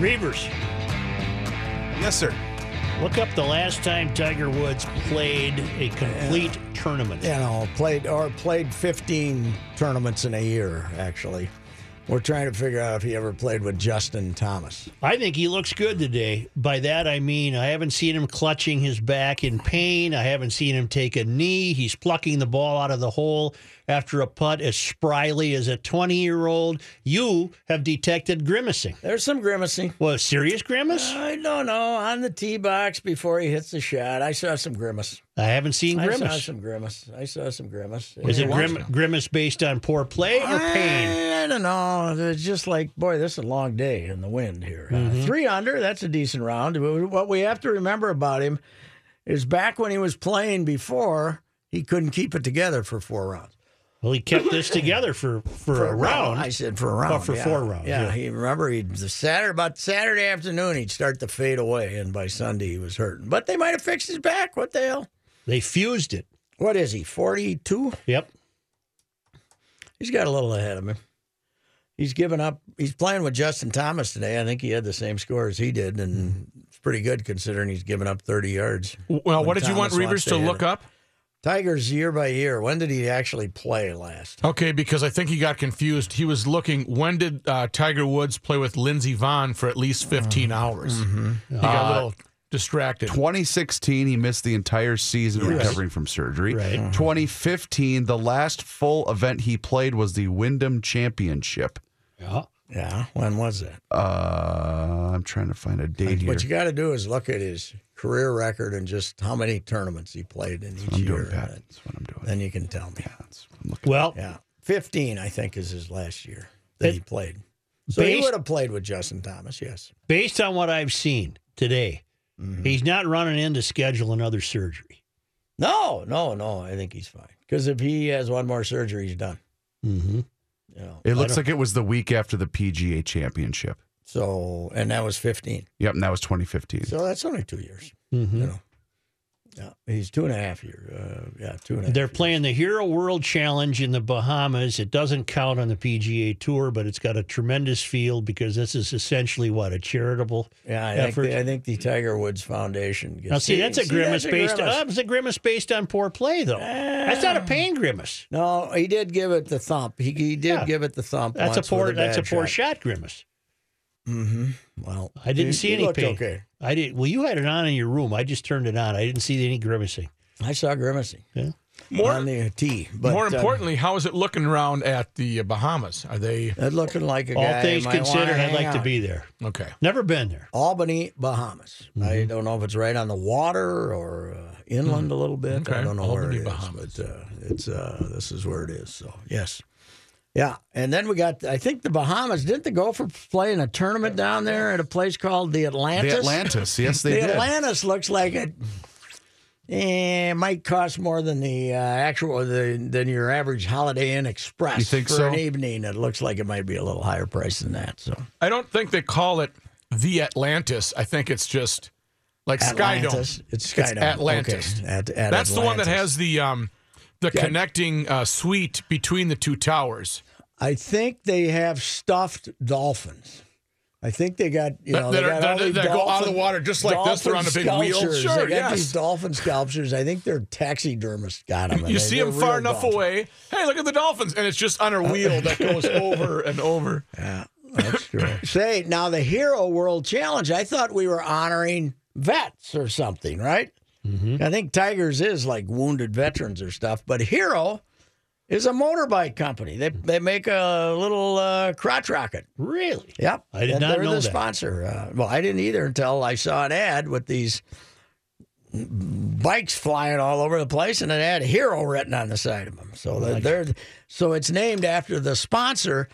Reavers. Yes, sir. Look up the last time Tiger Woods played a complete tournament. You know, played 15 tournaments in a year, actually. We're trying to figure out if he ever played with Justin Thomas. I think he looks good today. By that, I mean I haven't seen him clutching his back in pain. I haven't seen him take a knee. He's plucking the ball out of the hole after a putt as spryly as a 20-year-old. You have detected grimacing. There's some grimacing. Well, a serious grimace? I don't know. On the tee box before he hits the shot, I saw some grimace. I haven't seen grimace. I saw some grimace. Is it grimace based on poor play or pain? I don't know. It's just like, boy, this is a long day in the wind here. Mm-hmm. 3 under, that's a decent round. What we have to remember about him is back when he was playing before, he couldn't keep it together for 4 rounds. Well, he kept this together for a round. I said for a round. Oh, for 4 rounds. Yeah. Saturday afternoon, he'd start to fade away, and by Sunday he was hurting. But they might have fixed his back. What the hell? They fused it. What is he, 42? Yep. He's got a little ahead of him. He's given up. He's playing with Justin Thomas today. I think he had the same score as he did, and it's pretty good considering he's given up 30 yards. Well, what did you want Reavers to look up? Tiger's year by year. When did he actually play last? Okay, because I think he got confused. He was looking, when did Tiger Woods play with Lindsey Vonn for at least 15 hours? Mm-hmm. He got a little distracted. 2016, he missed the entire season recovering from surgery. Right. Mm-hmm. 2015, the last full event he played was the Wyndham Championship. Yeah. Yeah. When was that? I'm trying to find a date here. What you got to do is look at his career record and just how many tournaments he played in each year. That's what I'm doing. Then you can tell me. Yeah, that's what I'm looking at. 15, I think, is his last year that he played. So he would have played with Justin Thomas, yes. Based on what I've seen today, he's not running in to schedule another surgery. No. I think he's fine. Because if he has one more surgery, he's done. Mm-hmm. You know, it looks like it was the week after the PGA Championship. So, and that was 15. Yep, and that was 2015. So that's only 2 years. Mm-hmm. You know, yeah, he's 2.5 years. 2.5 years. They're playing the Hero World Challenge in the Bahamas. It doesn't count on the PGA Tour, but it's got a tremendous field because this is essentially a charitable effort. I think the Tiger Woods Foundation gets. Now, that's a grimace based on poor play, though. That's not a pain grimace. No, he did give it the thump. He did give it the thump. That's a poor shot grimace. Mm-hmm. Well, I didn't see any pain. Okay. I did. Well, you had it on in your room. I just turned it on. I didn't see any grimacing. I saw grimacing. Yeah. More on the tee. But more importantly, how is it looking around at the Bahamas? Are they looking like a guy? All things considered, I'd like to be there. Okay. Never been there. Albany, Bahamas. Mm-hmm. I don't know if it's right on the water or inland a little bit. Okay. I don't know where it Bahamas. Is. But, this is where it is. So yes. Yeah, and then we got, I think the Bahamas, didn't the Gophers play in a tournament down there at a place called the Atlantis? The Atlantis, yes, they did. The Atlantis looks like it might cost more than the than your average Holiday Inn Express. You think so? For an evening, it looks like it might be a little higher price than that. So I don't think they call it the Atlantis. I think it's just like Atlantis. Skydome. It's Skydome. It's Atlantis. Okay. That's Atlantis. The one that has the connecting suite between the two towers. I think they have stuffed dolphins. I think they got, they go out of the water just like this. They're on a big wheel. Sure, they got these dolphin sculptures. I think they're taxidermists got them. You see them far enough away. Hey, look at the dolphins. And it's just on a wheel that goes over and over. Yeah. That's true. Say, now the Hero World Challenge, I thought we were honoring vets or something, right? Mm-hmm. I think Tigers is like wounded veterans or stuff, but Hero is a motorbike company. They make a little crotch rocket. Really? Yep. I did not know that. They're the sponsor. Well, I didn't either until I saw an ad with these bikes flying all over the place, and it had Hero written on the side of them. So so it's named after the sponsor.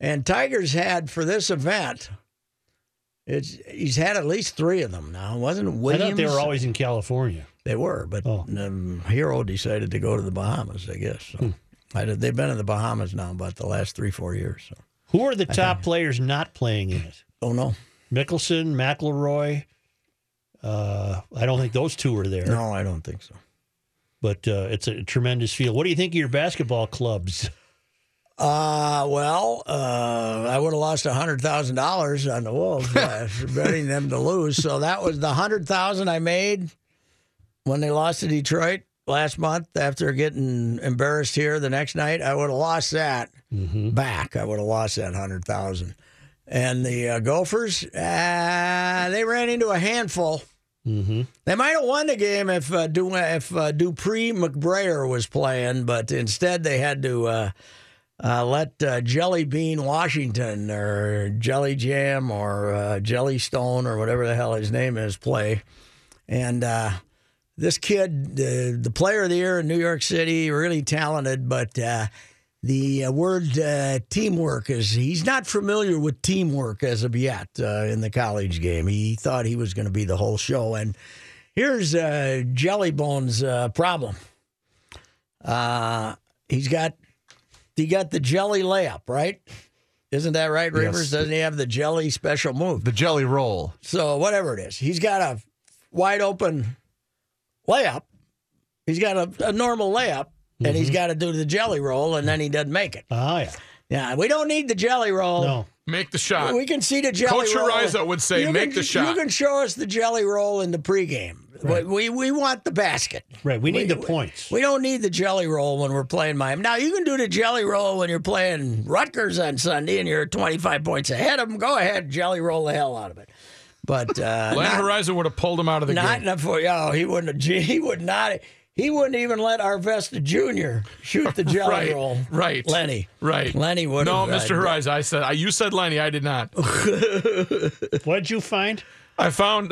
And Tiger's had for this event, he's had at least three of them now. Wasn't Williams? I thought they were always in California. They were, but Hero decided to go to the Bahamas, I guess. So. They've been in the Bahamas now about the last 3-4 years. So. Who are the top players not playing in it? Don't know. Mickelson, McIlroy. I don't think those two are there. No, I don't think so. But it's a tremendous field. What do you think of your basketball clubs? I would have lost $100,000 on the Wolves betting them to lose. So that was the $100,000 I made when they lost to Detroit last month after getting embarrassed here the next night. I would have lost that back. I would have lost that $100,000. And the Gophers, they ran into a handful. Mm-hmm. They might have won the game if Dupree McBrayer was playing, but instead they had to let Jelly Bean Washington or Jelly Jam or Jelly Stone or whatever the hell his name is play. And this kid, the player of the year in New York City, really talented, but the word teamwork he's not familiar with teamwork as of yet in the college game. He thought he was going to be the whole show. And here's Jellybone's problem. He got the jelly layup, right? Isn't that right, Reavers? Yes. Doesn't he have the jelly special move? The jelly roll. So whatever it is. He's got a wide open layup. He's got a normal layup, and he's got to do the jelly roll, and then he doesn't make it. Oh, yeah. Yeah, we don't need the jelly roll. No. Make the shot. We can see the jelly roll. Coach Ariza would say, make the shot. You can show us the jelly roll in the pregame. Right. We want the basket. Right, we need the points. We don't need the jelly roll when we're playing Miami. Now, you can do the jelly roll when you're playing Rutgers on Sunday and you're 25 points ahead of them. Go ahead, jelly roll the hell out of it. But Lenny Horizon would have pulled him out of the game. Not enough for you. Oh, he wouldn't have. He would not. He wouldn't even let Arvesta Jr. shoot the jelly roll. Right. Lenny. Right. Lenny would have. No, Mr. Horizon, you said Lenny. I did not. What'd you find? I found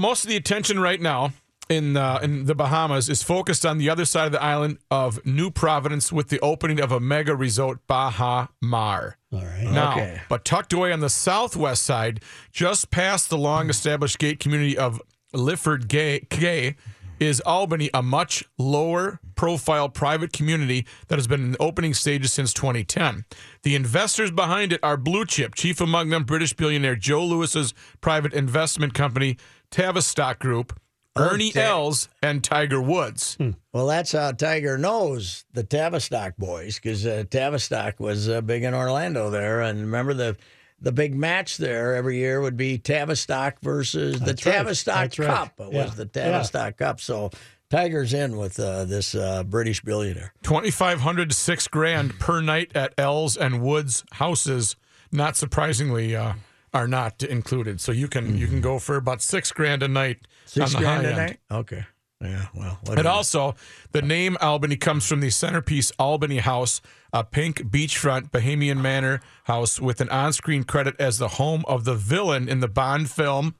most of the attention right now in the Bahamas is focused on the other side of the island of New Providence with the opening of a mega resort, Baja Mar. All right. Now, but tucked away on the southwest side, just past the long-established gate community of Lifford Cay, is Albany, a much lower-profile private community that has been in the opening stages since 2010. The investors behind it are blue chip, chief among them British billionaire Joe Lewis's private investment company, Tavistock Group, Ernie Els, and Tiger Woods. Well, that's how Tiger knows the Tavistock boys, because Tavistock was big in Orlando there, and remember the big match there every year would be Tavistock versus Tavistock Cup. It was the Tavistock Cup. So Tiger's in with this British billionaire. $2,500 to $6,000 per night at Els and Woods houses, not surprisingly, are not included. So you can go for about $6,000 a night. $6,000 a night? Okay. Yeah, well. And also, the name Albany comes from the centerpiece Albany House, a pink beachfront Bahamian manor house with an on-screen credit as the home of the villain in the Bond film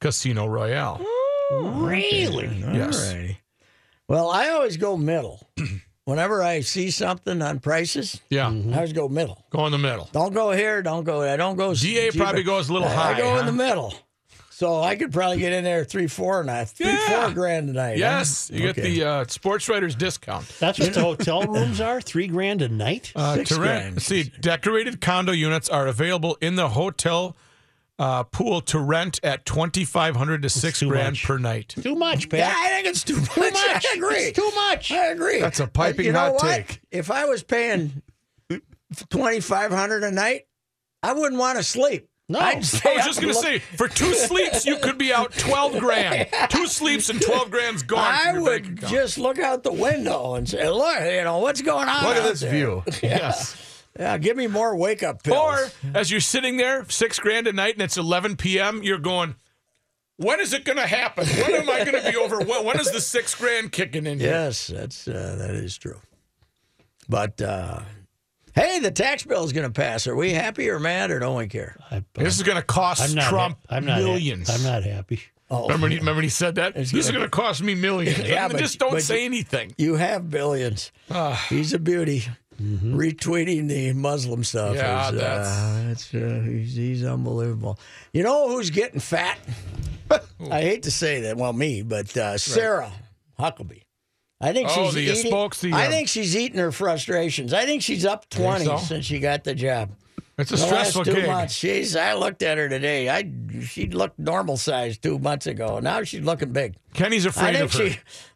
Casino Royale. Ooh, really? Okay. Yes. All right. Well, I always go middle. Whenever I see something on prices, I always go middle. Go in the middle. Don't go here. Don't go there. Don't go. DA probably goes a little high. I go in the middle. So I could probably get in there $4,000 a night. Yes, you get the sports writer's discount. That's what the hotel rooms are. $3,000 a night. $6,000. See, decorated condo units are available in the hotel pool to rent at $2,500 to $6,000 per night. Too much, Pat. Yeah, I think it's too much. I agree. It's too much. I agree. That's a piping hot take. If I was paying $2,500 a night, I wouldn't want to sleep. No, I was just going to say, for two sleeps, you could be out $12,000. Two sleeps and $12,000's gone. I would just look out the window and say, look, what's going on? Look at this view. Yeah. Yes. Yeah, give me more wake-up pills. Or as you're sitting there, $6,000 a night, and it's 11 p.m., you're going, when is it going to happen? When am I going to be over? When is the $6,000 kicking in here? Yes, that is true. But, hey, the tax bill is going to pass. Are we happy or mad or don't we care? This is going to cost Trump millions. I'm not happy. Oh, remember when he said that? This is going to cost me millions. Yeah, but, just don't say anything. You have billions. He's a beauty. Mm-hmm. Retweeting the Muslim stuff. Yeah, he's unbelievable. You know who's getting fat? I hate to say that. Well, me, but Sarah Huckabee. I think she's eating her frustrations. I think she's up 20 since she got the job. It's a stressful gig. Months, I looked at her today. She looked normal size 2 months ago. Now she's looking big. Kenny's afraid of her.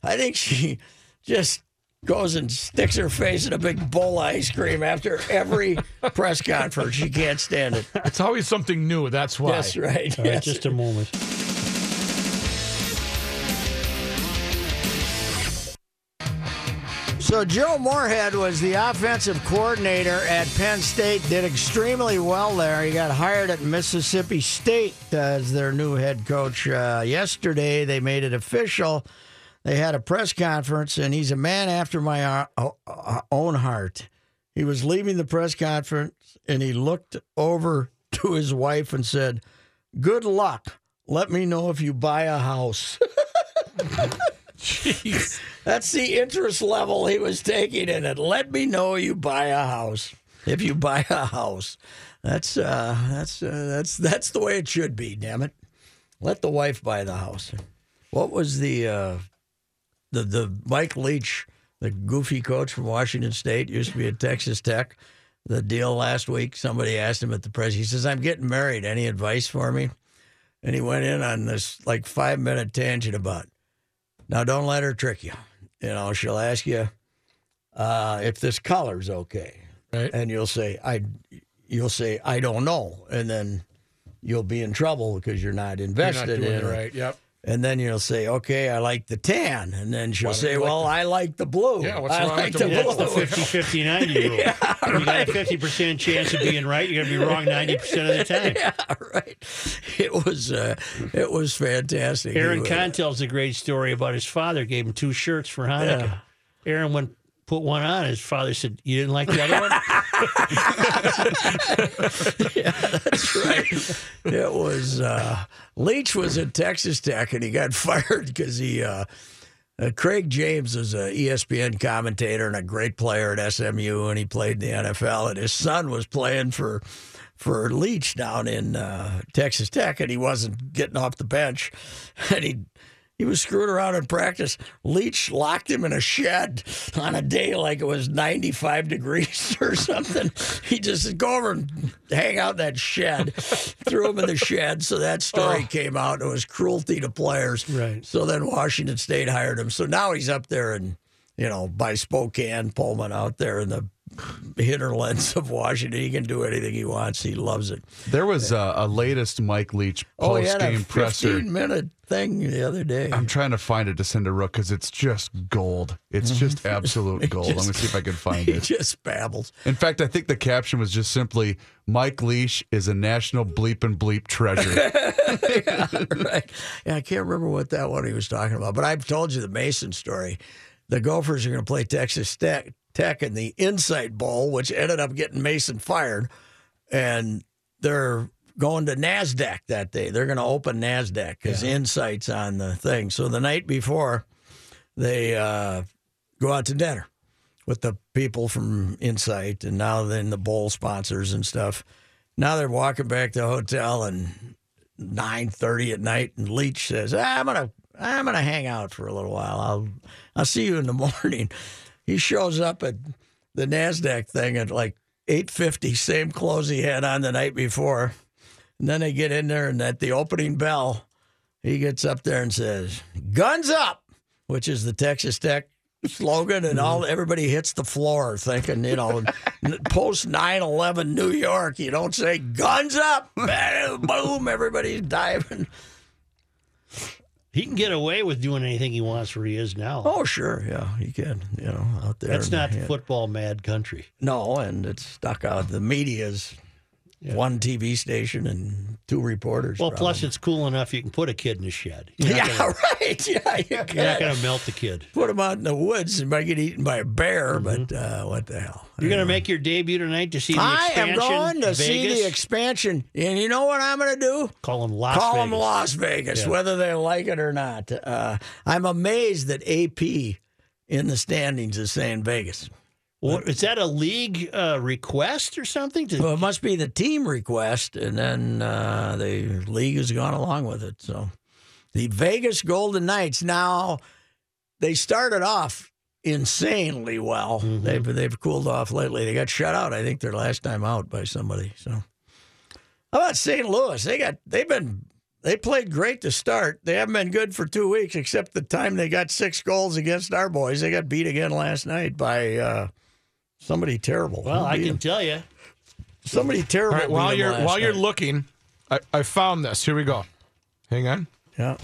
I think she just goes and sticks her face in a big bowl of ice cream after every press conference. She can't stand it. It's always something new. That's why. That's right. All right, just a moment. So Joe Moorhead was the offensive coordinator at Penn State, did extremely well there. He got hired at Mississippi State as their new head coach. Yesterday, they made it official. They had a press conference, and he's a man after my own heart. He was leaving the press conference, and he looked over to his wife and said, "Good luck. Let me know if you buy a house." Jeez. That's the interest level he was taking in it. Let me know you buy a house. If you buy a house, that's the way it should be. Damn it, let the wife buy the house. What was the Mike Leach, the goofy coach from Washington State, used to be at Texas Tech? The deal last week, somebody asked him at the press. He says, "I'm getting married. Any advice for me?" And he went in on this like 5-minute tangent about, now, don't let her trick you. You know, she'll ask you if this color's okay. Right. And you'll say, I don't know. And then you'll be in trouble because you're not invested in it. You're not doing it right, yep. And then you'll say, okay, I like the tan. And then she'll say, I like the blue. Yeah, what's wrong with the blue? That's the 50-50-90 rule. Yeah, you got a 50% chance of being right. You're going to be wrong 90% of the time. Yeah, right. It was fantastic. Aaron Contel's a great story about his father gave him two shirts for Hanukkah. Yeah. Aaron put one on. His father said, you didn't like the other one? Yeah, that's right. It was Leach was at Texas Tech, and he got fired because he Craig James is an ESPN commentator and a great player at SMU, and he played in the NFL. And his son was playing for Leach down in Texas Tech, and he wasn't getting off the bench, and he was screwing around in practice. Leach locked him in a shed on a day like it was 95 degrees or something. He just said, go over and hang out in that shed. Threw him in the shed. So that story came out. It was cruelty to players. Right. So then Washington State hired him. So now he's up there in, by Spokane, Pullman, out there in the hinterlands of Washington. He can do anything he wants. He loves it. There was a latest Mike Leach post-game presser. Oh, he had a 15-minute thing the other day. I'm trying to find it to send to Rook because it's just gold. It's just absolute gold. Let me see if I can find it. He just babbles. In fact, I think the caption was just simply, Mike Leach is a national bleep and bleep treasure. Yeah, right. Yeah, I can't remember what that one he was talking about, but I've told you the Mason story. The Gophers are going to play Texas Tech in the Insight Bowl, which ended up getting Mason fired, and they're going to Nasdaq that day. They're going to open Nasdaq because Insight's on the thing. So the night before, they go out to dinner with the people from Insight, and now then the bowl sponsors and stuff. Now they're walking back to the hotel, and 9:30 at night, and Leach says, "I'm gonna hang out for a little while. I'll see you in the morning." He shows up at the NASDAQ thing at like 8:50, same clothes he had on the night before. And then they get in there, and at the opening bell, he gets up there and says, "Guns up," which is the Texas Tech slogan, and everybody hits the floor thinking, post 9/11 New York, you don't say "guns up." Boom, everybody's diving. He can get away with doing anything he wants where he is now. Oh, sure. Yeah, he can. You know, out there. That's not football-mad country. No, and it's stuck out. The media's one TV station and two reporters. Well, plus it's cool enough you can put a kid in a shed. Right. Yeah, you're not going to melt the kid. Put him out in the woods and might get eaten by a bear, but what the hell. You're going to make your debut tonight to see the expansion? I am going to see the expansion. And you know what I'm going to do? Call them Las Vegas. Call them Las Vegas, whether they like it or not. I'm amazed that AP in the standings is saying Vegas. What, is that a league request or something? Well, it must be the team request, and then the league has gone along with it. So the Vegas Golden Knights, now they started off insanely well. Mm-hmm. They've cooled off lately. They got shut out, I think, their last time out by somebody. So how about St. Louis? They played great to start. They haven't been good for 2 weeks, except the time they got 6 goals against our boys. They got beat again last night by... somebody terrible. Well, I can tell you. Somebody terrible. All right, while you're looking, I found this. Here we go. Hang on. Yeah.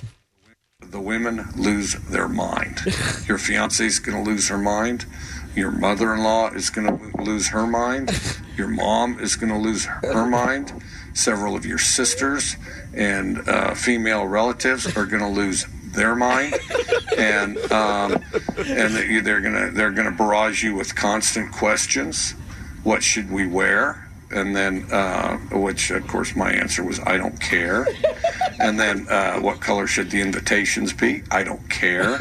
The women lose their mind. Your fiance's going to lose her mind. Your mother-in-law is going to lose her mind. Your mom is going to lose her mind. Several of your sisters and female relatives are going to lose their mind, and they're gonna barrage you with constant questions. What should we wear? And then, which of course my answer was I don't care. And then, what color should the invitations be? I don't care.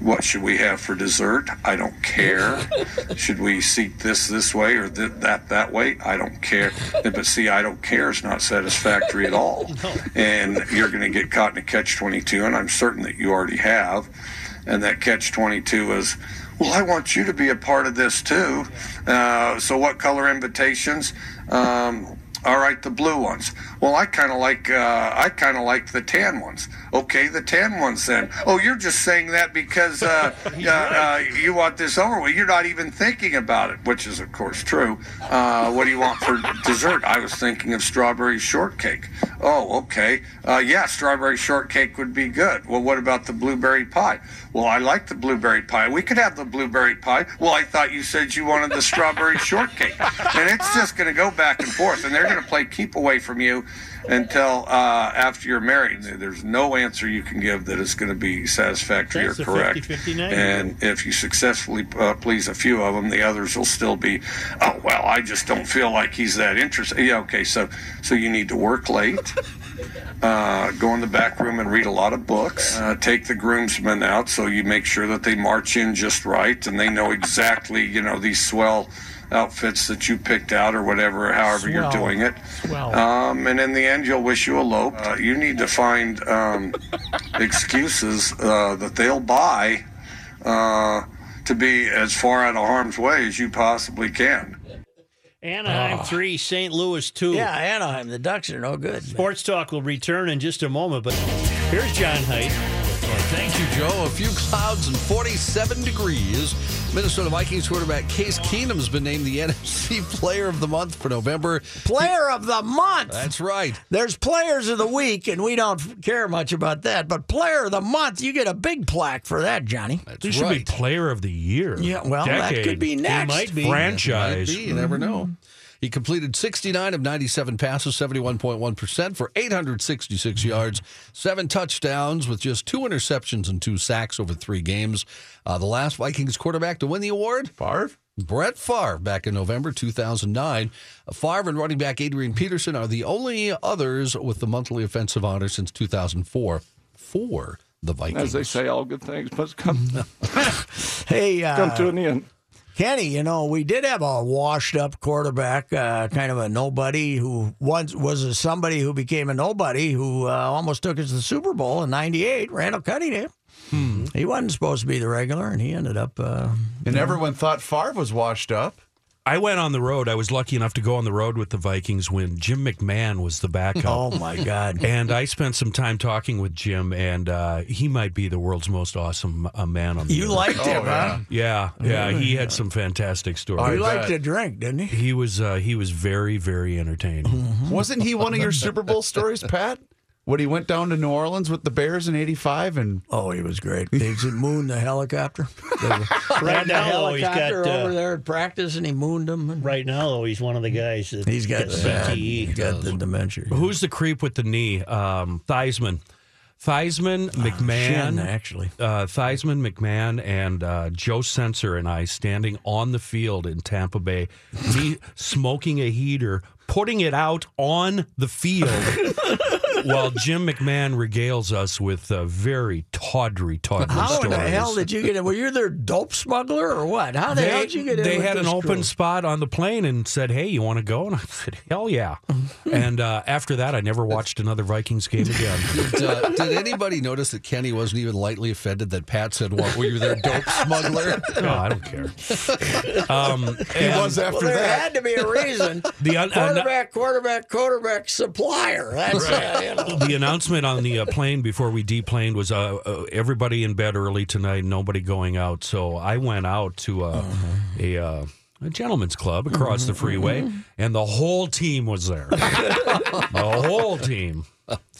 What should we have for dessert? I don't care. Should we seat this way or that way? I don't care. But see, I don't care is not satisfactory at all. No. And you're going to get caught in a catch-22, and I'm certain that you already have. And that catch-22 is, well, I want you to be a part of this too. So what color invitations? All right, the blue ones. Well, I kind of like the tan ones. Okay, the tan ones then. Oh, you're just saying that because you want this over with. You're not even thinking about it, which is of course true. What do you want for dessert? I was thinking of strawberry shortcake. Oh, okay. Yeah, strawberry shortcake would be good. Well, what about the blueberry pie? Well, I like the blueberry pie. We could have the blueberry pie. Well, I thought you said you wanted the strawberry shortcake. And it's just going to go back and forth, and they're going to play keep away from you until after you're married. There's no answer you can give that is going to be satisfactory or correct. 50-59. And if you successfully please a few of them, the others will still be, oh, well, I just don't feel like he's that interested. Yeah, okay, so you need to work late. Go in the back room and read a lot of books. Take the groomsmen out so you make sure that they march in just right and they know exactly, these swell outfits that you picked out or whatever, however you're doing it. And in the end, you'll wish you eloped. You need to find excuses that they'll buy to be as far out of harm's way as you possibly can. Anaheim 3, St. Louis 2. Yeah, Anaheim. The Ducks are no good. Sports Talk will return in just a moment, but here's John Haidt. Well, thank you, Joe. A few clouds and 47 degrees. Minnesota Vikings quarterback Case Keenum's been named the NFC Player of the Month for November. Player of the Month! That's right. There's Players of the Week, and we don't care much about that, but Player of the Month, you get a big plaque for that, Johnny. That's right. There should be Player of the Year. Yeah, well, that could be next. It might be. Franchise. Might be. You never know. He completed 69 of 97 passes, 71.1% for 866 yards, 7 touchdowns with just 2 interceptions and 2 sacks over 3 games. The last Vikings quarterback to win the award? Favre. Brett Favre, back in November 2009. Favre and running back Adrian Peterson are the only others with the monthly offensive honor since 2004 for the Vikings. As they say, all good things must come. Hey, come to an end. Kenny, we did have a washed-up quarterback, kind of a nobody, who once was somebody who became a nobody, who almost took us to the Super Bowl in '98, Randall Cunningham. Hmm. He wasn't supposed to be the regular, and he ended up... and everyone thought Favre was washed up. I went on the road. I was lucky enough to go on the road with the Vikings when Jim McMahon was the backup. Oh, my God. And I spent some time talking with Jim, and he might be the world's most awesome man on the road. You liked him, huh? Yeah. He had some fantastic stories. He liked to drink, didn't he? He was very, very entertaining. Mm-hmm. Wasn't he one of your Super Bowl stories, Pat? What, he went down to New Orleans with the Bears in '85 and he was great. They mooned the helicopter. Right now, helicopter over there at practice, and he mooned him. And right now, though, he's one of the guys that he's got CTE. He's got the dementia. Yeah. Who's the creep with the knee? Theismann, McMahon, Theismann, McMahon, and Joe Sensor and I standing on the field in Tampa Bay, me smoking a heater, putting it out on the field, while Jim McMahon regales us with very tawdry stories. How the hell did you get in? Were you their dope smuggler or what? How the hell did you get in? They had an open spot on the plane and said, "Hey, you want to go?" And I said, "Hell yeah!" And after that, I never watched another Vikings game again. Did anybody notice that Kenny wasn't even lightly offended that Pat said, "What were you, their dope smuggler?" No, I don't care. He was after that. There had to be a reason. The quarterback, supplier. That's right. The announcement on the plane before we deplaned was everybody in bed early tonight, nobody going out. So I went out to a gentleman's club across the freeway, and the whole team was there. The whole team.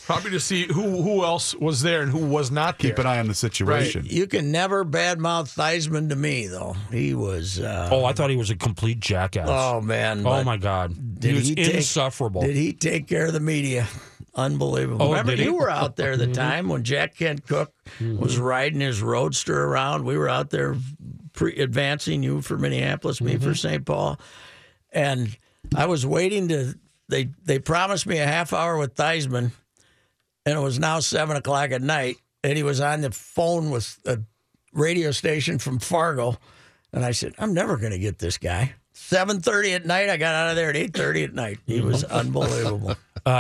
Probably to see who else was there and who was not there. Keep an eye on the situation. Right. You can never badmouth Theismann to me, though. He was... I thought he was a complete jackass. Oh, man. Oh, my God. He was insufferable. Did he take care of the media? Unbelievable. Remember, you were out there the time when Jack Kent Cooke was riding his roadster around. We were out there advancing, you for Minneapolis, me for St. Paul. And I was waiting to... They promised me a half hour with Theismann, and it was now 7 o'clock at night, and he was on the phone with a radio station from Fargo, and I said, I'm never going to get this guy. 7:30 at night, I got out of there at 8:30 at night. He was unbelievable.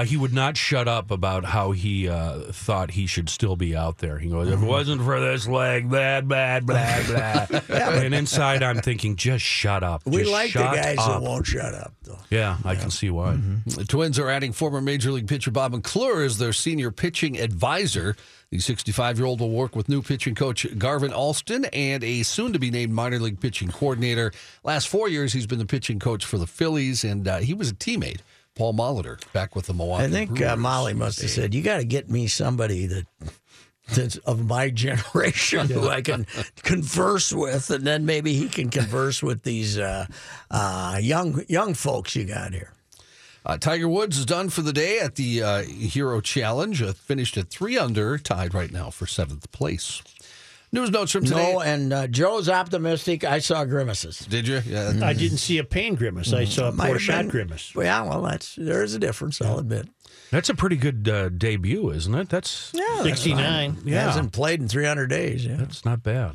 He would not shut up about how he thought he should still be out there. He goes, if it wasn't for this leg, blah, blah, blah, blah. And inside I'm thinking, just shut up. We just like the guys that won't shut up, though. Yeah, I can see why. The Twins are adding former Major League pitcher Bob McClure as their senior pitching advisor. The 65-year-old will work with new pitching coach Garvin Alston and a soon-to-be-named minor league pitching coordinator. Last 4 years, he's been the pitching coach for the Phillies, and he was a teammate. Paul Molitor back with the Milwaukee Brewers. I think Molly must have said, you got to get me somebody that's of my generation who I can converse with, and then maybe he can converse with these young folks you got here. Tiger Woods is done for the day at the Hero Challenge. Finished at 3 under, tied right now for 7th place. News notes from today. No, and Joe's optimistic. I saw grimaces. Did you? Yeah. I didn't see a pain grimace. I saw a poor shot grimace. Yeah, well, there's a difference, I'll admit. That's a pretty good debut, isn't it? That's 69. He hasn't played in 300 days. Yeah. That's not bad.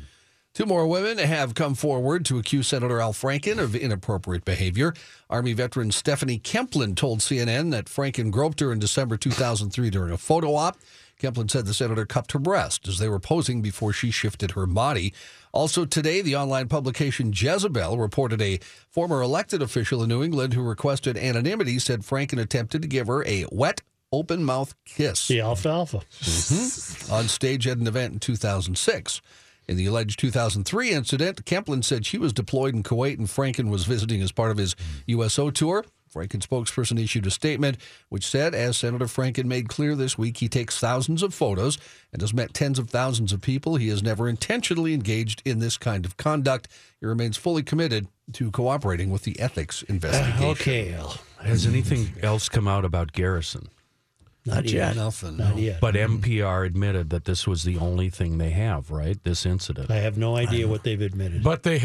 Two more women have come forward to accuse Senator Al Franken of inappropriate behavior. Army veteran Stephanie Kemplin told CNN that Franken groped her in December 2003 during a photo op. Kemplin said the senator cupped her breast as they were posing before she shifted her body. Also today, the online publication Jezebel reported a former elected official in New England who requested anonymity said Franken attempted to give her a wet, open-mouth kiss. The alfalfa. On stage at an event in 2006. In the alleged 2003 incident, Kemplin said she was deployed in Kuwait and Franken was visiting as part of his USO tour. Franken's spokesperson issued a statement which said, as Senator Franken made clear this week, he takes thousands of photos and has met tens of thousands of people. He has never intentionally engaged in this kind of conduct. He remains fully committed to cooperating with the ethics investigation. Has anything else come out about Garrison? Not yet. Nothing. Not yet. But NPR admitted that this was the only thing they have, right? This incident. I have no idea what they've admitted. But he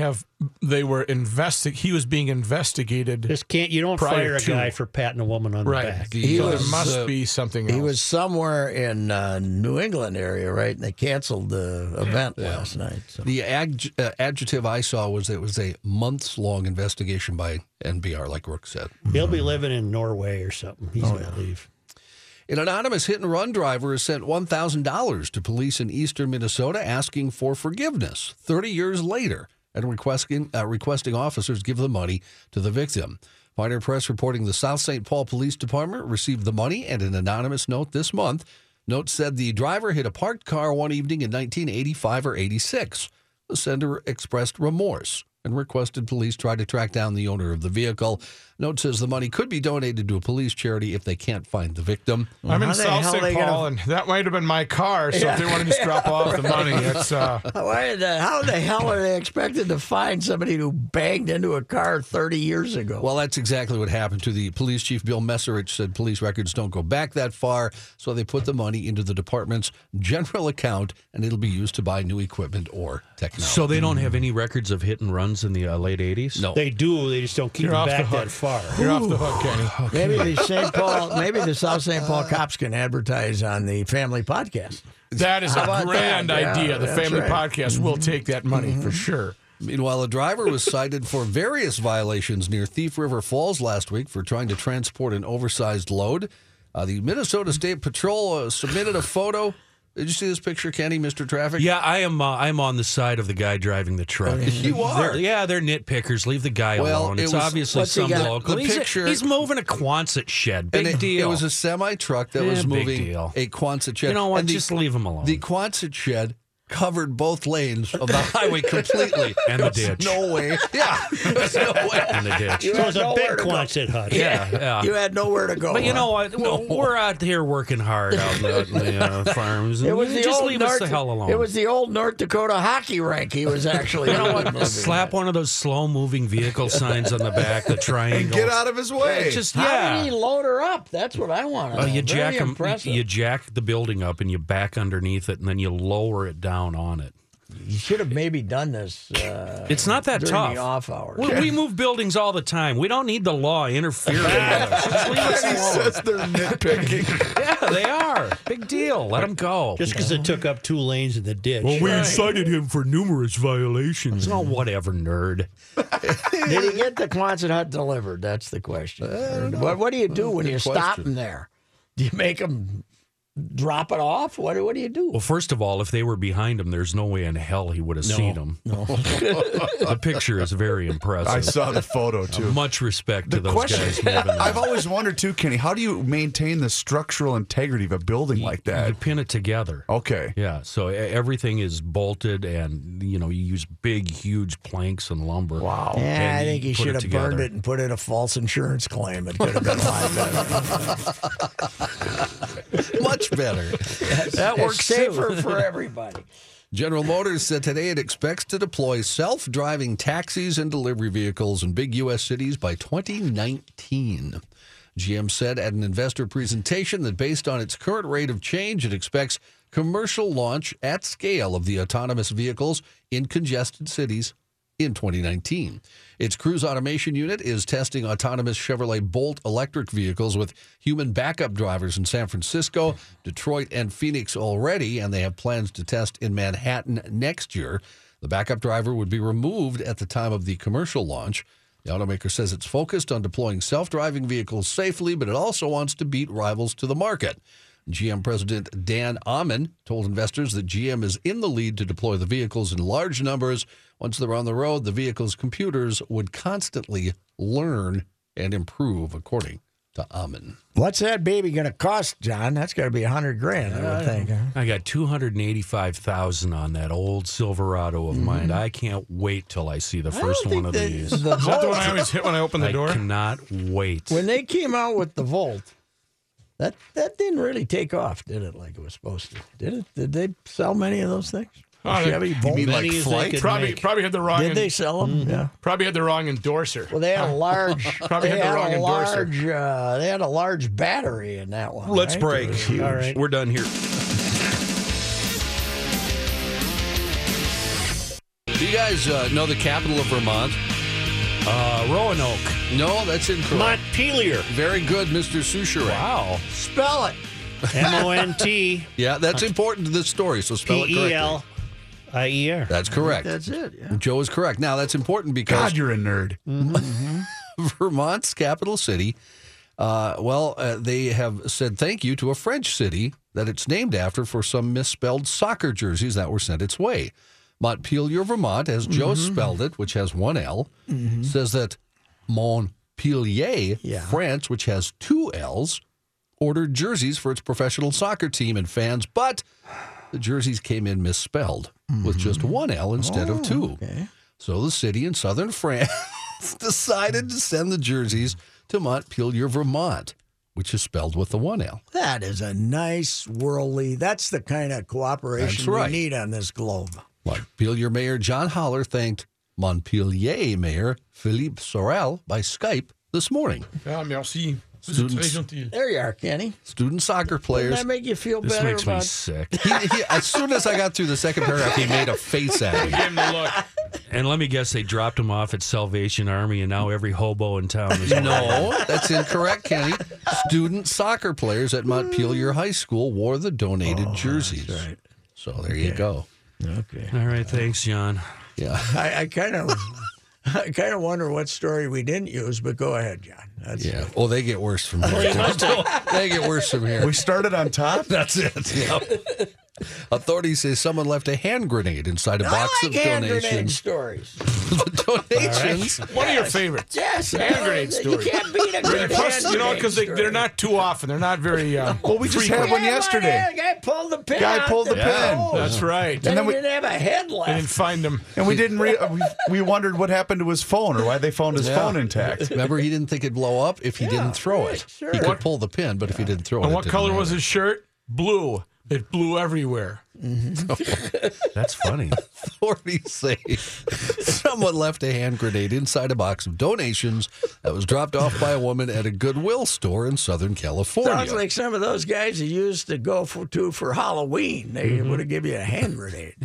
was being investigated. You don't fire a guy for patting a woman on the back. There must be something else. He was somewhere in New England area, right? And they canceled the event last night. So. The adjective I saw was it was a months-long investigation by NPR, like Rook said. He'll be living in Norway or something. He's going to leave. An anonymous hit-and-run driver has sent $1,000 to police in eastern Minnesota asking for forgiveness 30 years later and requesting officers give the money to the victim. Pioneer Press reporting the South St. Paul Police Department received the money and an anonymous note this month. Note said the driver hit a parked car one evening in 1985 or 86. The sender expressed remorse and requested police try to track down the owner of the vehicle. Note says the money could be donated to a police charity if they can't find the victim. Well, I'm in South St. Paul, and that might have been my car, so if they want to just drop off the money, that's... How the hell are they expected to find somebody who banged into a car 30 years ago? Well, that's exactly what happened to the police chief. Bill Messerich said police records don't go back that far, so they put the money into the department's general account, and it'll be used to buy new equipment or technology. So they don't have any records of hit and runs in the late 80s? No. They do, they just don't keep them back that far. You're off the hook, Kenny. Okay. Maybe the St. Paul, South St. Paul cops can advertise on the family podcast. That is a grand idea. Yeah, the family podcast will take that money for sure. Meanwhile, a driver was cited for various violations near Thief River Falls last week for trying to transport an oversized load. The Minnesota State Patrol submitted a photo. Did you see this picture, Kenny, Mr. Traffic? Yeah, I'm on the side of the guy driving the truck. You are? They're nitpickers. Leave the guy alone. It's obviously some local. He's moving a Quonset shed. Big deal. It was a semi-truck that was moving a Quonset shed. You know what? Just leave him alone. The Quonset shed covered both lanes of the highway completely. And the ditch. No way. Yeah. There's no way. And the ditch. So it was a big Quonset hut. Yeah. You had nowhere to go. But you know what? We're out here working hard out on the farms. Just leave us the hell alone. It was the old North Dakota hockey rink he was actually. You know what? Slap one of those slow-moving vehicle signs on the back, the triangle. And get out of his way. How did he load her up? That's what I want to know. You jack the building up and you back underneath it and then you lower it down on it. You should have maybe done this. It's not that tough. Off hours. We move buildings all the time. We don't need the law interfering with us. Just leave us alone. He says they're nitpicking. Yeah, they are. Big deal. Let them go. Just because it took up two lanes in the ditch. Well, we cited him for numerous violations. Oh, whatever, nerd. Did he get the Quonset hut delivered? That's the question. What do you do when you stop him there? Do you make him... drop it off? What do you do? Well, first of all, if they were behind him, there's no way in hell he would have seen him. No. The picture is very impressive. I saw the photo, too. Much respect to those guys. I've always wondered, too, Kenny, how do you maintain the structural integrity of a building like that? You pin it together. Okay. Yeah, so everything is bolted, and, you use big, huge planks and lumber. Wow. Yeah, I think he should have burned it and put in a false insurance claim. It could have been live. Much better. That works safer for everybody. General Motors said today it expects to deploy self-driving taxis and delivery vehicles in big U.S. cities by 2019. GM said at an investor presentation that based on its current rate of change, it expects commercial launch at scale of the autonomous vehicles in congested cities in 2019. Its Cruise Automation Unit is testing autonomous Chevrolet Bolt electric vehicles with human backup drivers in San Francisco, Detroit, and Phoenix already, and they have plans to test in Manhattan next year. The backup driver would be removed at the time of the commercial launch. The automaker says it's focused on deploying self-driving vehicles safely, but it also wants to beat rivals to the market. GM President Dan Ammann told investors that GM is in the lead to deploy the vehicles in large numbers. Once they're on the road, the vehicle's computers would constantly learn and improve, according to Ammann. What's that baby going to cost, John? That's got to be $100,000, I would think. Huh? I got $285,000 on that old Silverado of mine. I can't wait till I see the first one of these. Is that the one I always hit when I open the door? I cannot wait. When they came out with the Volt, that didn't really take off, did it, like it was supposed to? Did it? Did they sell many of those things? You mean like Flight? Probably had the wrong. Did they sell them? Yeah. Probably had the wrong endorser. Well, they had a large. They had a large battery in that one. Let's break. All right. We're done here. Do you guys know the capital of Vermont? Roanoke. No, that's incorrect. Montpelier. Very good, Mr. Soucheret. Wow. Spell it. M-O-N-T. Yeah, that's important to this story, so spell it correctly. P-E-L-I-E-R. That's correct. That's it, yeah. Joe is correct. Now, that's important because... God, you're a nerd. Vermont's capital city, they have said thank you to a French city that it's named after for some misspelled soccer jerseys that were sent its way. Montpelier, Vermont, as Joe spelled it, which has one L, says that Montpellier, France, which has two L's, ordered jerseys for its professional soccer team and fans, but the jerseys came in misspelled with just one L instead of two. Okay. So the city in southern France decided to send the jerseys to Montpelier, Vermont, which is spelled with the 1L. That is a nice worldly. That's the kind of cooperation we need on this globe. Montpelier Mayor John Holler thanked Montpelier Mayor Philippe Sorel by Skype this morning. Ah, merci. Students, there you are, Kenny. Student soccer players. Doesn't that make you feel better? This makes me sick. He, as soon as I got through the second paragraph, he made a face at me. Give him the look. And let me guess, they dropped him off at Salvation Army, and now every hobo in town is No, that's incorrect, Kenny. Student soccer players at Montpelier High School wore the donated jerseys. That's right. So there you go. Okay. All right. Thanks, John. Yeah. I kind of wonder what story we didn't use, but go ahead, John. Yeah. Well, they get worse from here. They get worse from here. We started on top? That's it. Yep. Authorities say someone left a hand grenade inside a box of donations. Hand grenade stories. The donations. Right. One of your favorites. Yes. Hand grenade stories. You can't beat a grenade. You know, because they're not too often. They're not very. Well, we just had one yesterday. The guy pulled the pin. Guy pulled the pin. That's right. And then we didn't have a head left. We didn't find him. And we didn't. We wondered what happened to his phone or why they found his phone intact. Remember, he didn't think it'd blow up if he didn't throw it. Sure. He could pull the pin, but if he didn't throw it. And what color was his shirt? Blue. It blew everywhere. Mm-hmm. That's funny. Authorities say someone left a hand grenade inside a box of donations that was dropped off by a woman at a Goodwill store in Southern California. Sounds like some of those guys who used to go for Halloween. They would have given you a hand grenade.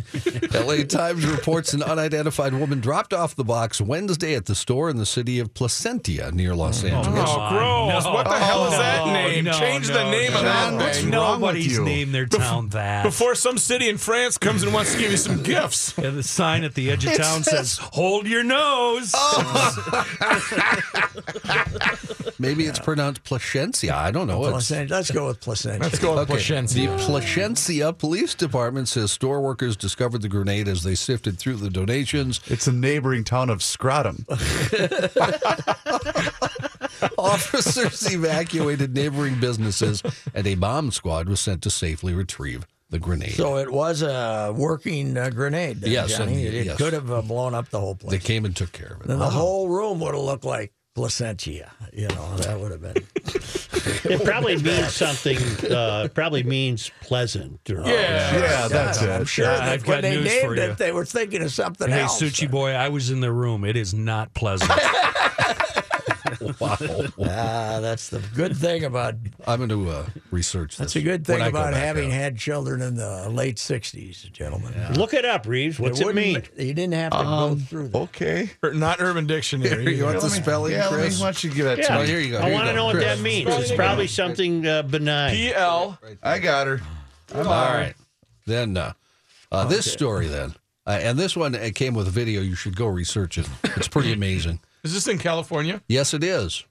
L.A. Times reports an unidentified woman dropped off the box Wednesday at the store in the city of Placentia near Los Angeles. Oh, gross. No. What the hell is that name? Change the name of that thing. Nobody's named their town that. Before some city in France comes and wants to give you some gifts. Yeah, the sign at the edge of town says, "Hold your nose." Oh. Maybe it's pronounced Placentia. I don't know. Let's go with Placentia. Let's go with Placentia. The Placentia Police Department says store workers discovered the grenade as they sifted through the donations. It's a neighboring town of Scrotum. Officers evacuated neighboring businesses, and a bomb squad was sent to safely retrieve the grenade. So it was a working grenade. Yes, Johnny. It could have blown up the whole place. They came and took care of it. Then the whole room would have looked like Placentia. You know, that would have been. It probably means something. Probably means pleasant. Or yeah, that's it. I'm sure. I've got news for you. When they named it, they were thinking of something else. Hey, Suchi boy, I was in the room. It is not pleasant. Wow. That's the good thing about... I'm going to research this. That's a good thing about having had children in the late 60s, gentlemen. Yeah. Look it up, Reeves. What's it mean? You didn't have to go through that. Okay. Not Urban Dictionary. You want the spelling, Chris? Why don't you give that to me? Here you go. I want to know what that means. It's probably something benign. PL. I got her. All right. Then this story then. And this one came with a video. You should go research it. It's pretty amazing. Is this in California? Yes, it is.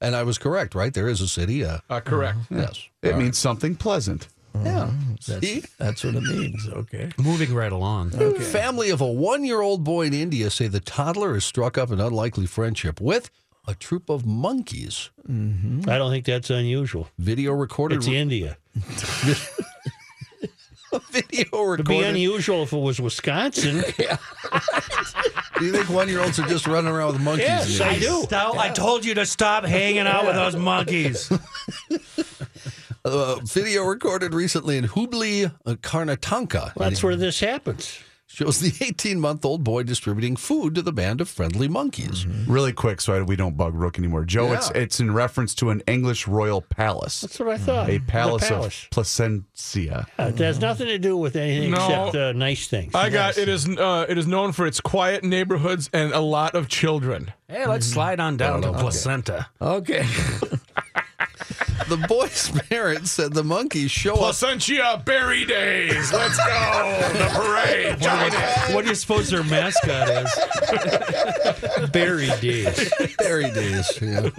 And I was correct, right? There is a city. Correct. Yes. It means something pleasant. Yeah. That's what it means. Okay. Moving right along. Okay. Family of a 1-year-old boy in India say the toddler has struck up an unlikely friendship with a troop of monkeys. Mm-hmm. I don't think that's unusual. Video recorded. It's India. Video recorded. It'd be unusual if it was Wisconsin. Yeah. Do you think 1-year-olds are just running around with monkeys? Yes, I do. I told you to stop hanging out with those monkeys. Video recorded recently in Hubli, Karnataka. Well, that's where this happens. Shows the 18-month-old boy distributing food to the band of friendly monkeys. Mm-hmm. Really quick, so we don't bug Rook anymore. Joe, it's in reference to an English royal palace. That's what I thought. A palace of Placentia. It has nothing to do with anything except nice things. It is known for its quiet neighborhoods and a lot of children. Hey, let's slide on down to Placentia. Okay. The boy's parents said the monkeys show up. Placentia Berry Days. Let's go. The parade. What do you suppose their mascot is? Berry Days. Berry Days. Yeah.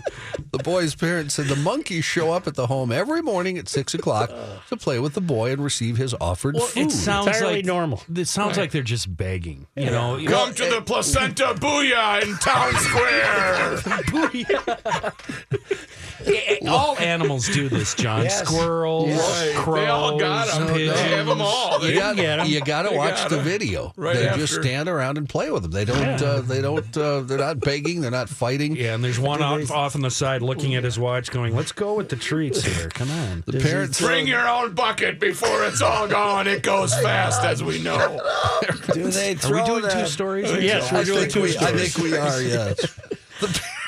The boy's parents said the monkeys show up at the home every morning at 6 o'clock to play with the boy and receive his offered food. It sounds entirely normal. It sounds like they're just begging. You know, come to the placenta booyah in town square. Booyah. All animals do this, John. Yes. Squirrels, crows, they all got them. They have them all. You got to watch the video. Right they after. Just stand around and play with them. They don't. They don't. They're not begging. They're not fighting. Yeah, and there's one off on the side looking at his watch, going, "Let's go with the treats here. Come on." The parents bring your own bucket before it's all gone. It goes fast, as we know. Do they? Are we doing two stories? Yes, we're doing two stories. I think we are. Yes.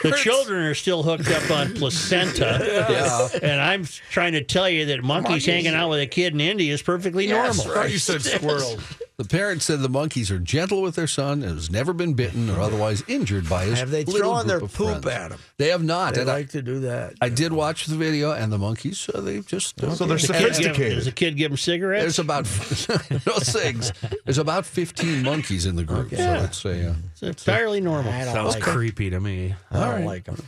The children are still hooked up on placenta, and I'm trying to tell you that monkeys hanging out with a kid in India is perfectly normal. Right. You said squirrel. The parents said the monkeys are gentle with their son and has never been bitten or otherwise injured by his little group of friends. Have they thrown their poop at him? They have not. They like to do that. I did watch the video, and the monkeys, they just... So they're sophisticated. Does the kid give them cigarettes? There's about... no cigs. There's about 15 monkeys in the group. Okay. So let's say... it's entirely normal. Sounds creepy to me. I don't like them.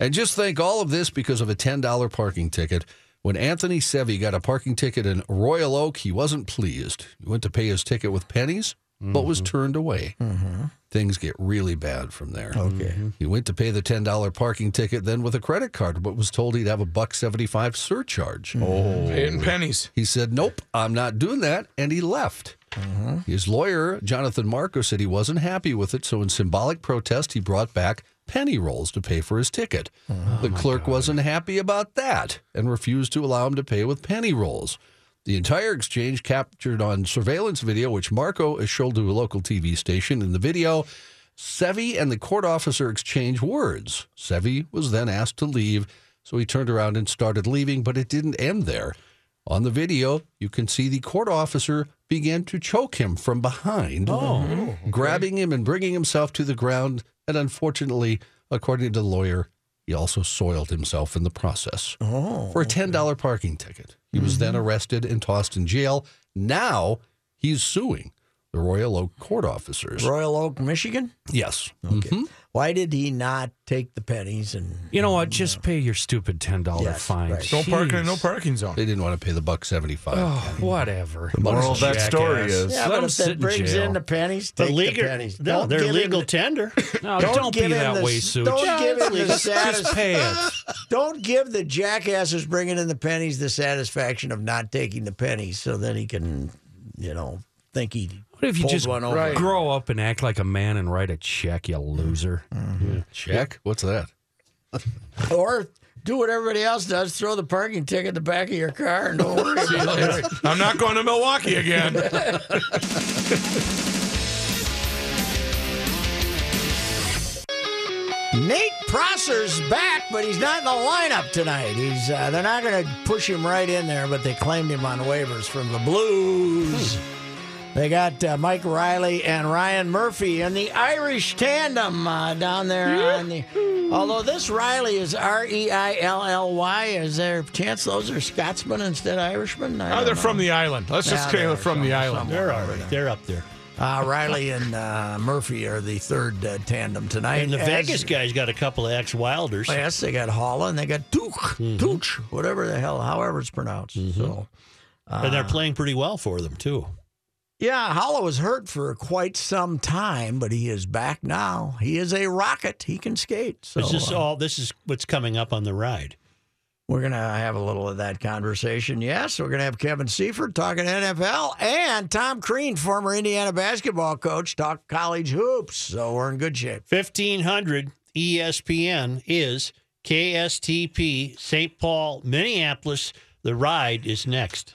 And just think all of this because of a $10 parking ticket. When Anthony Sevi got a parking ticket in Royal Oak, he wasn't pleased. He went to pay his ticket with pennies, but was turned away. Mm-hmm. Things get really bad from there. Okay. Mm-hmm. He went to pay the $10 parking ticket then with a credit card, but was told he'd have a $1.75 surcharge. Mm-hmm. Oh. Paying pennies. He said, nope, I'm not doing that, and he left. Mm-hmm. His lawyer, Jonathan Marco, said he wasn't happy with it, so in symbolic protest, he brought back penny rolls to pay for his ticket. Oh, the clerk wasn't happy about that and refused to allow him to pay with penny rolls. The entire exchange captured on surveillance video, which Marco has shown to a local TV station. In the video, Sevi and the court officer exchange words. Sevi was then asked to leave, so he turned around and started leaving, but it didn't end there. On the video, you can see the court officer began to choke him from behind, grabbing him and bringing himself to the ground. And unfortunately, according to the lawyer, he also soiled himself in the process for a $10 parking ticket. He was then arrested and tossed in jail. Now he's suing the Royal Oak court officers. Royal Oak, Michigan? Yes. Okay. Mm-hmm. Why did he not take the pennies? And you know what? Just pay your stupid $10 fine. Right. Don't park in no parking zone. They didn't want to pay the $1.75. Oh, whatever. The moral of that story is let them sit in jail. If it brings in the pennies, take the pennies. No, they're legal tender. No, don't be that way, Sue. Don't give it the satisfaction. Don't give the jackasses bringing in the pennies the satisfaction of not taking the pennies, so that he can, you know, think he. What if you just grow up and act like a man and write a check, you loser? Mm-hmm. Check? What's that? Or do what everybody else does, throw the parking ticket in the back of your car and don't worry about it. I'm not going to Milwaukee again. Nate Prosser's back, but he's not in the lineup tonight. He's they're not going to push him right in there, but they claimed him on waivers from the Blues. They got Mike Riley and Ryan Murphy in the Irish tandem down there. On the, although this Riley is R-E-I-L-L-Y. Is there a chance those are Scotsmen instead of Irishmen? They're from the island. Let's just say they're from the island. They're already they're up there. Riley and Murphy are the third tandem tonight. And the Vegas guys got a couple of ex-Wilders. Yes, they got Halla and they got Tuch, whatever the hell, however it's pronounced. Mm-hmm. So, and they're playing pretty well for them, too. Yeah, Hollow was hurt for quite some time, but he is back now. He is a rocket. He can skate. So, this is what's coming up on the ride. We're going to have a little of that conversation, yes. We're going to have Kevin Seifert talking NFL and Tom Crean, former Indiana basketball coach, talk college hoops. So we're in good shape. 1500 ESPN is KSTP, St. Paul, Minneapolis. The ride is next.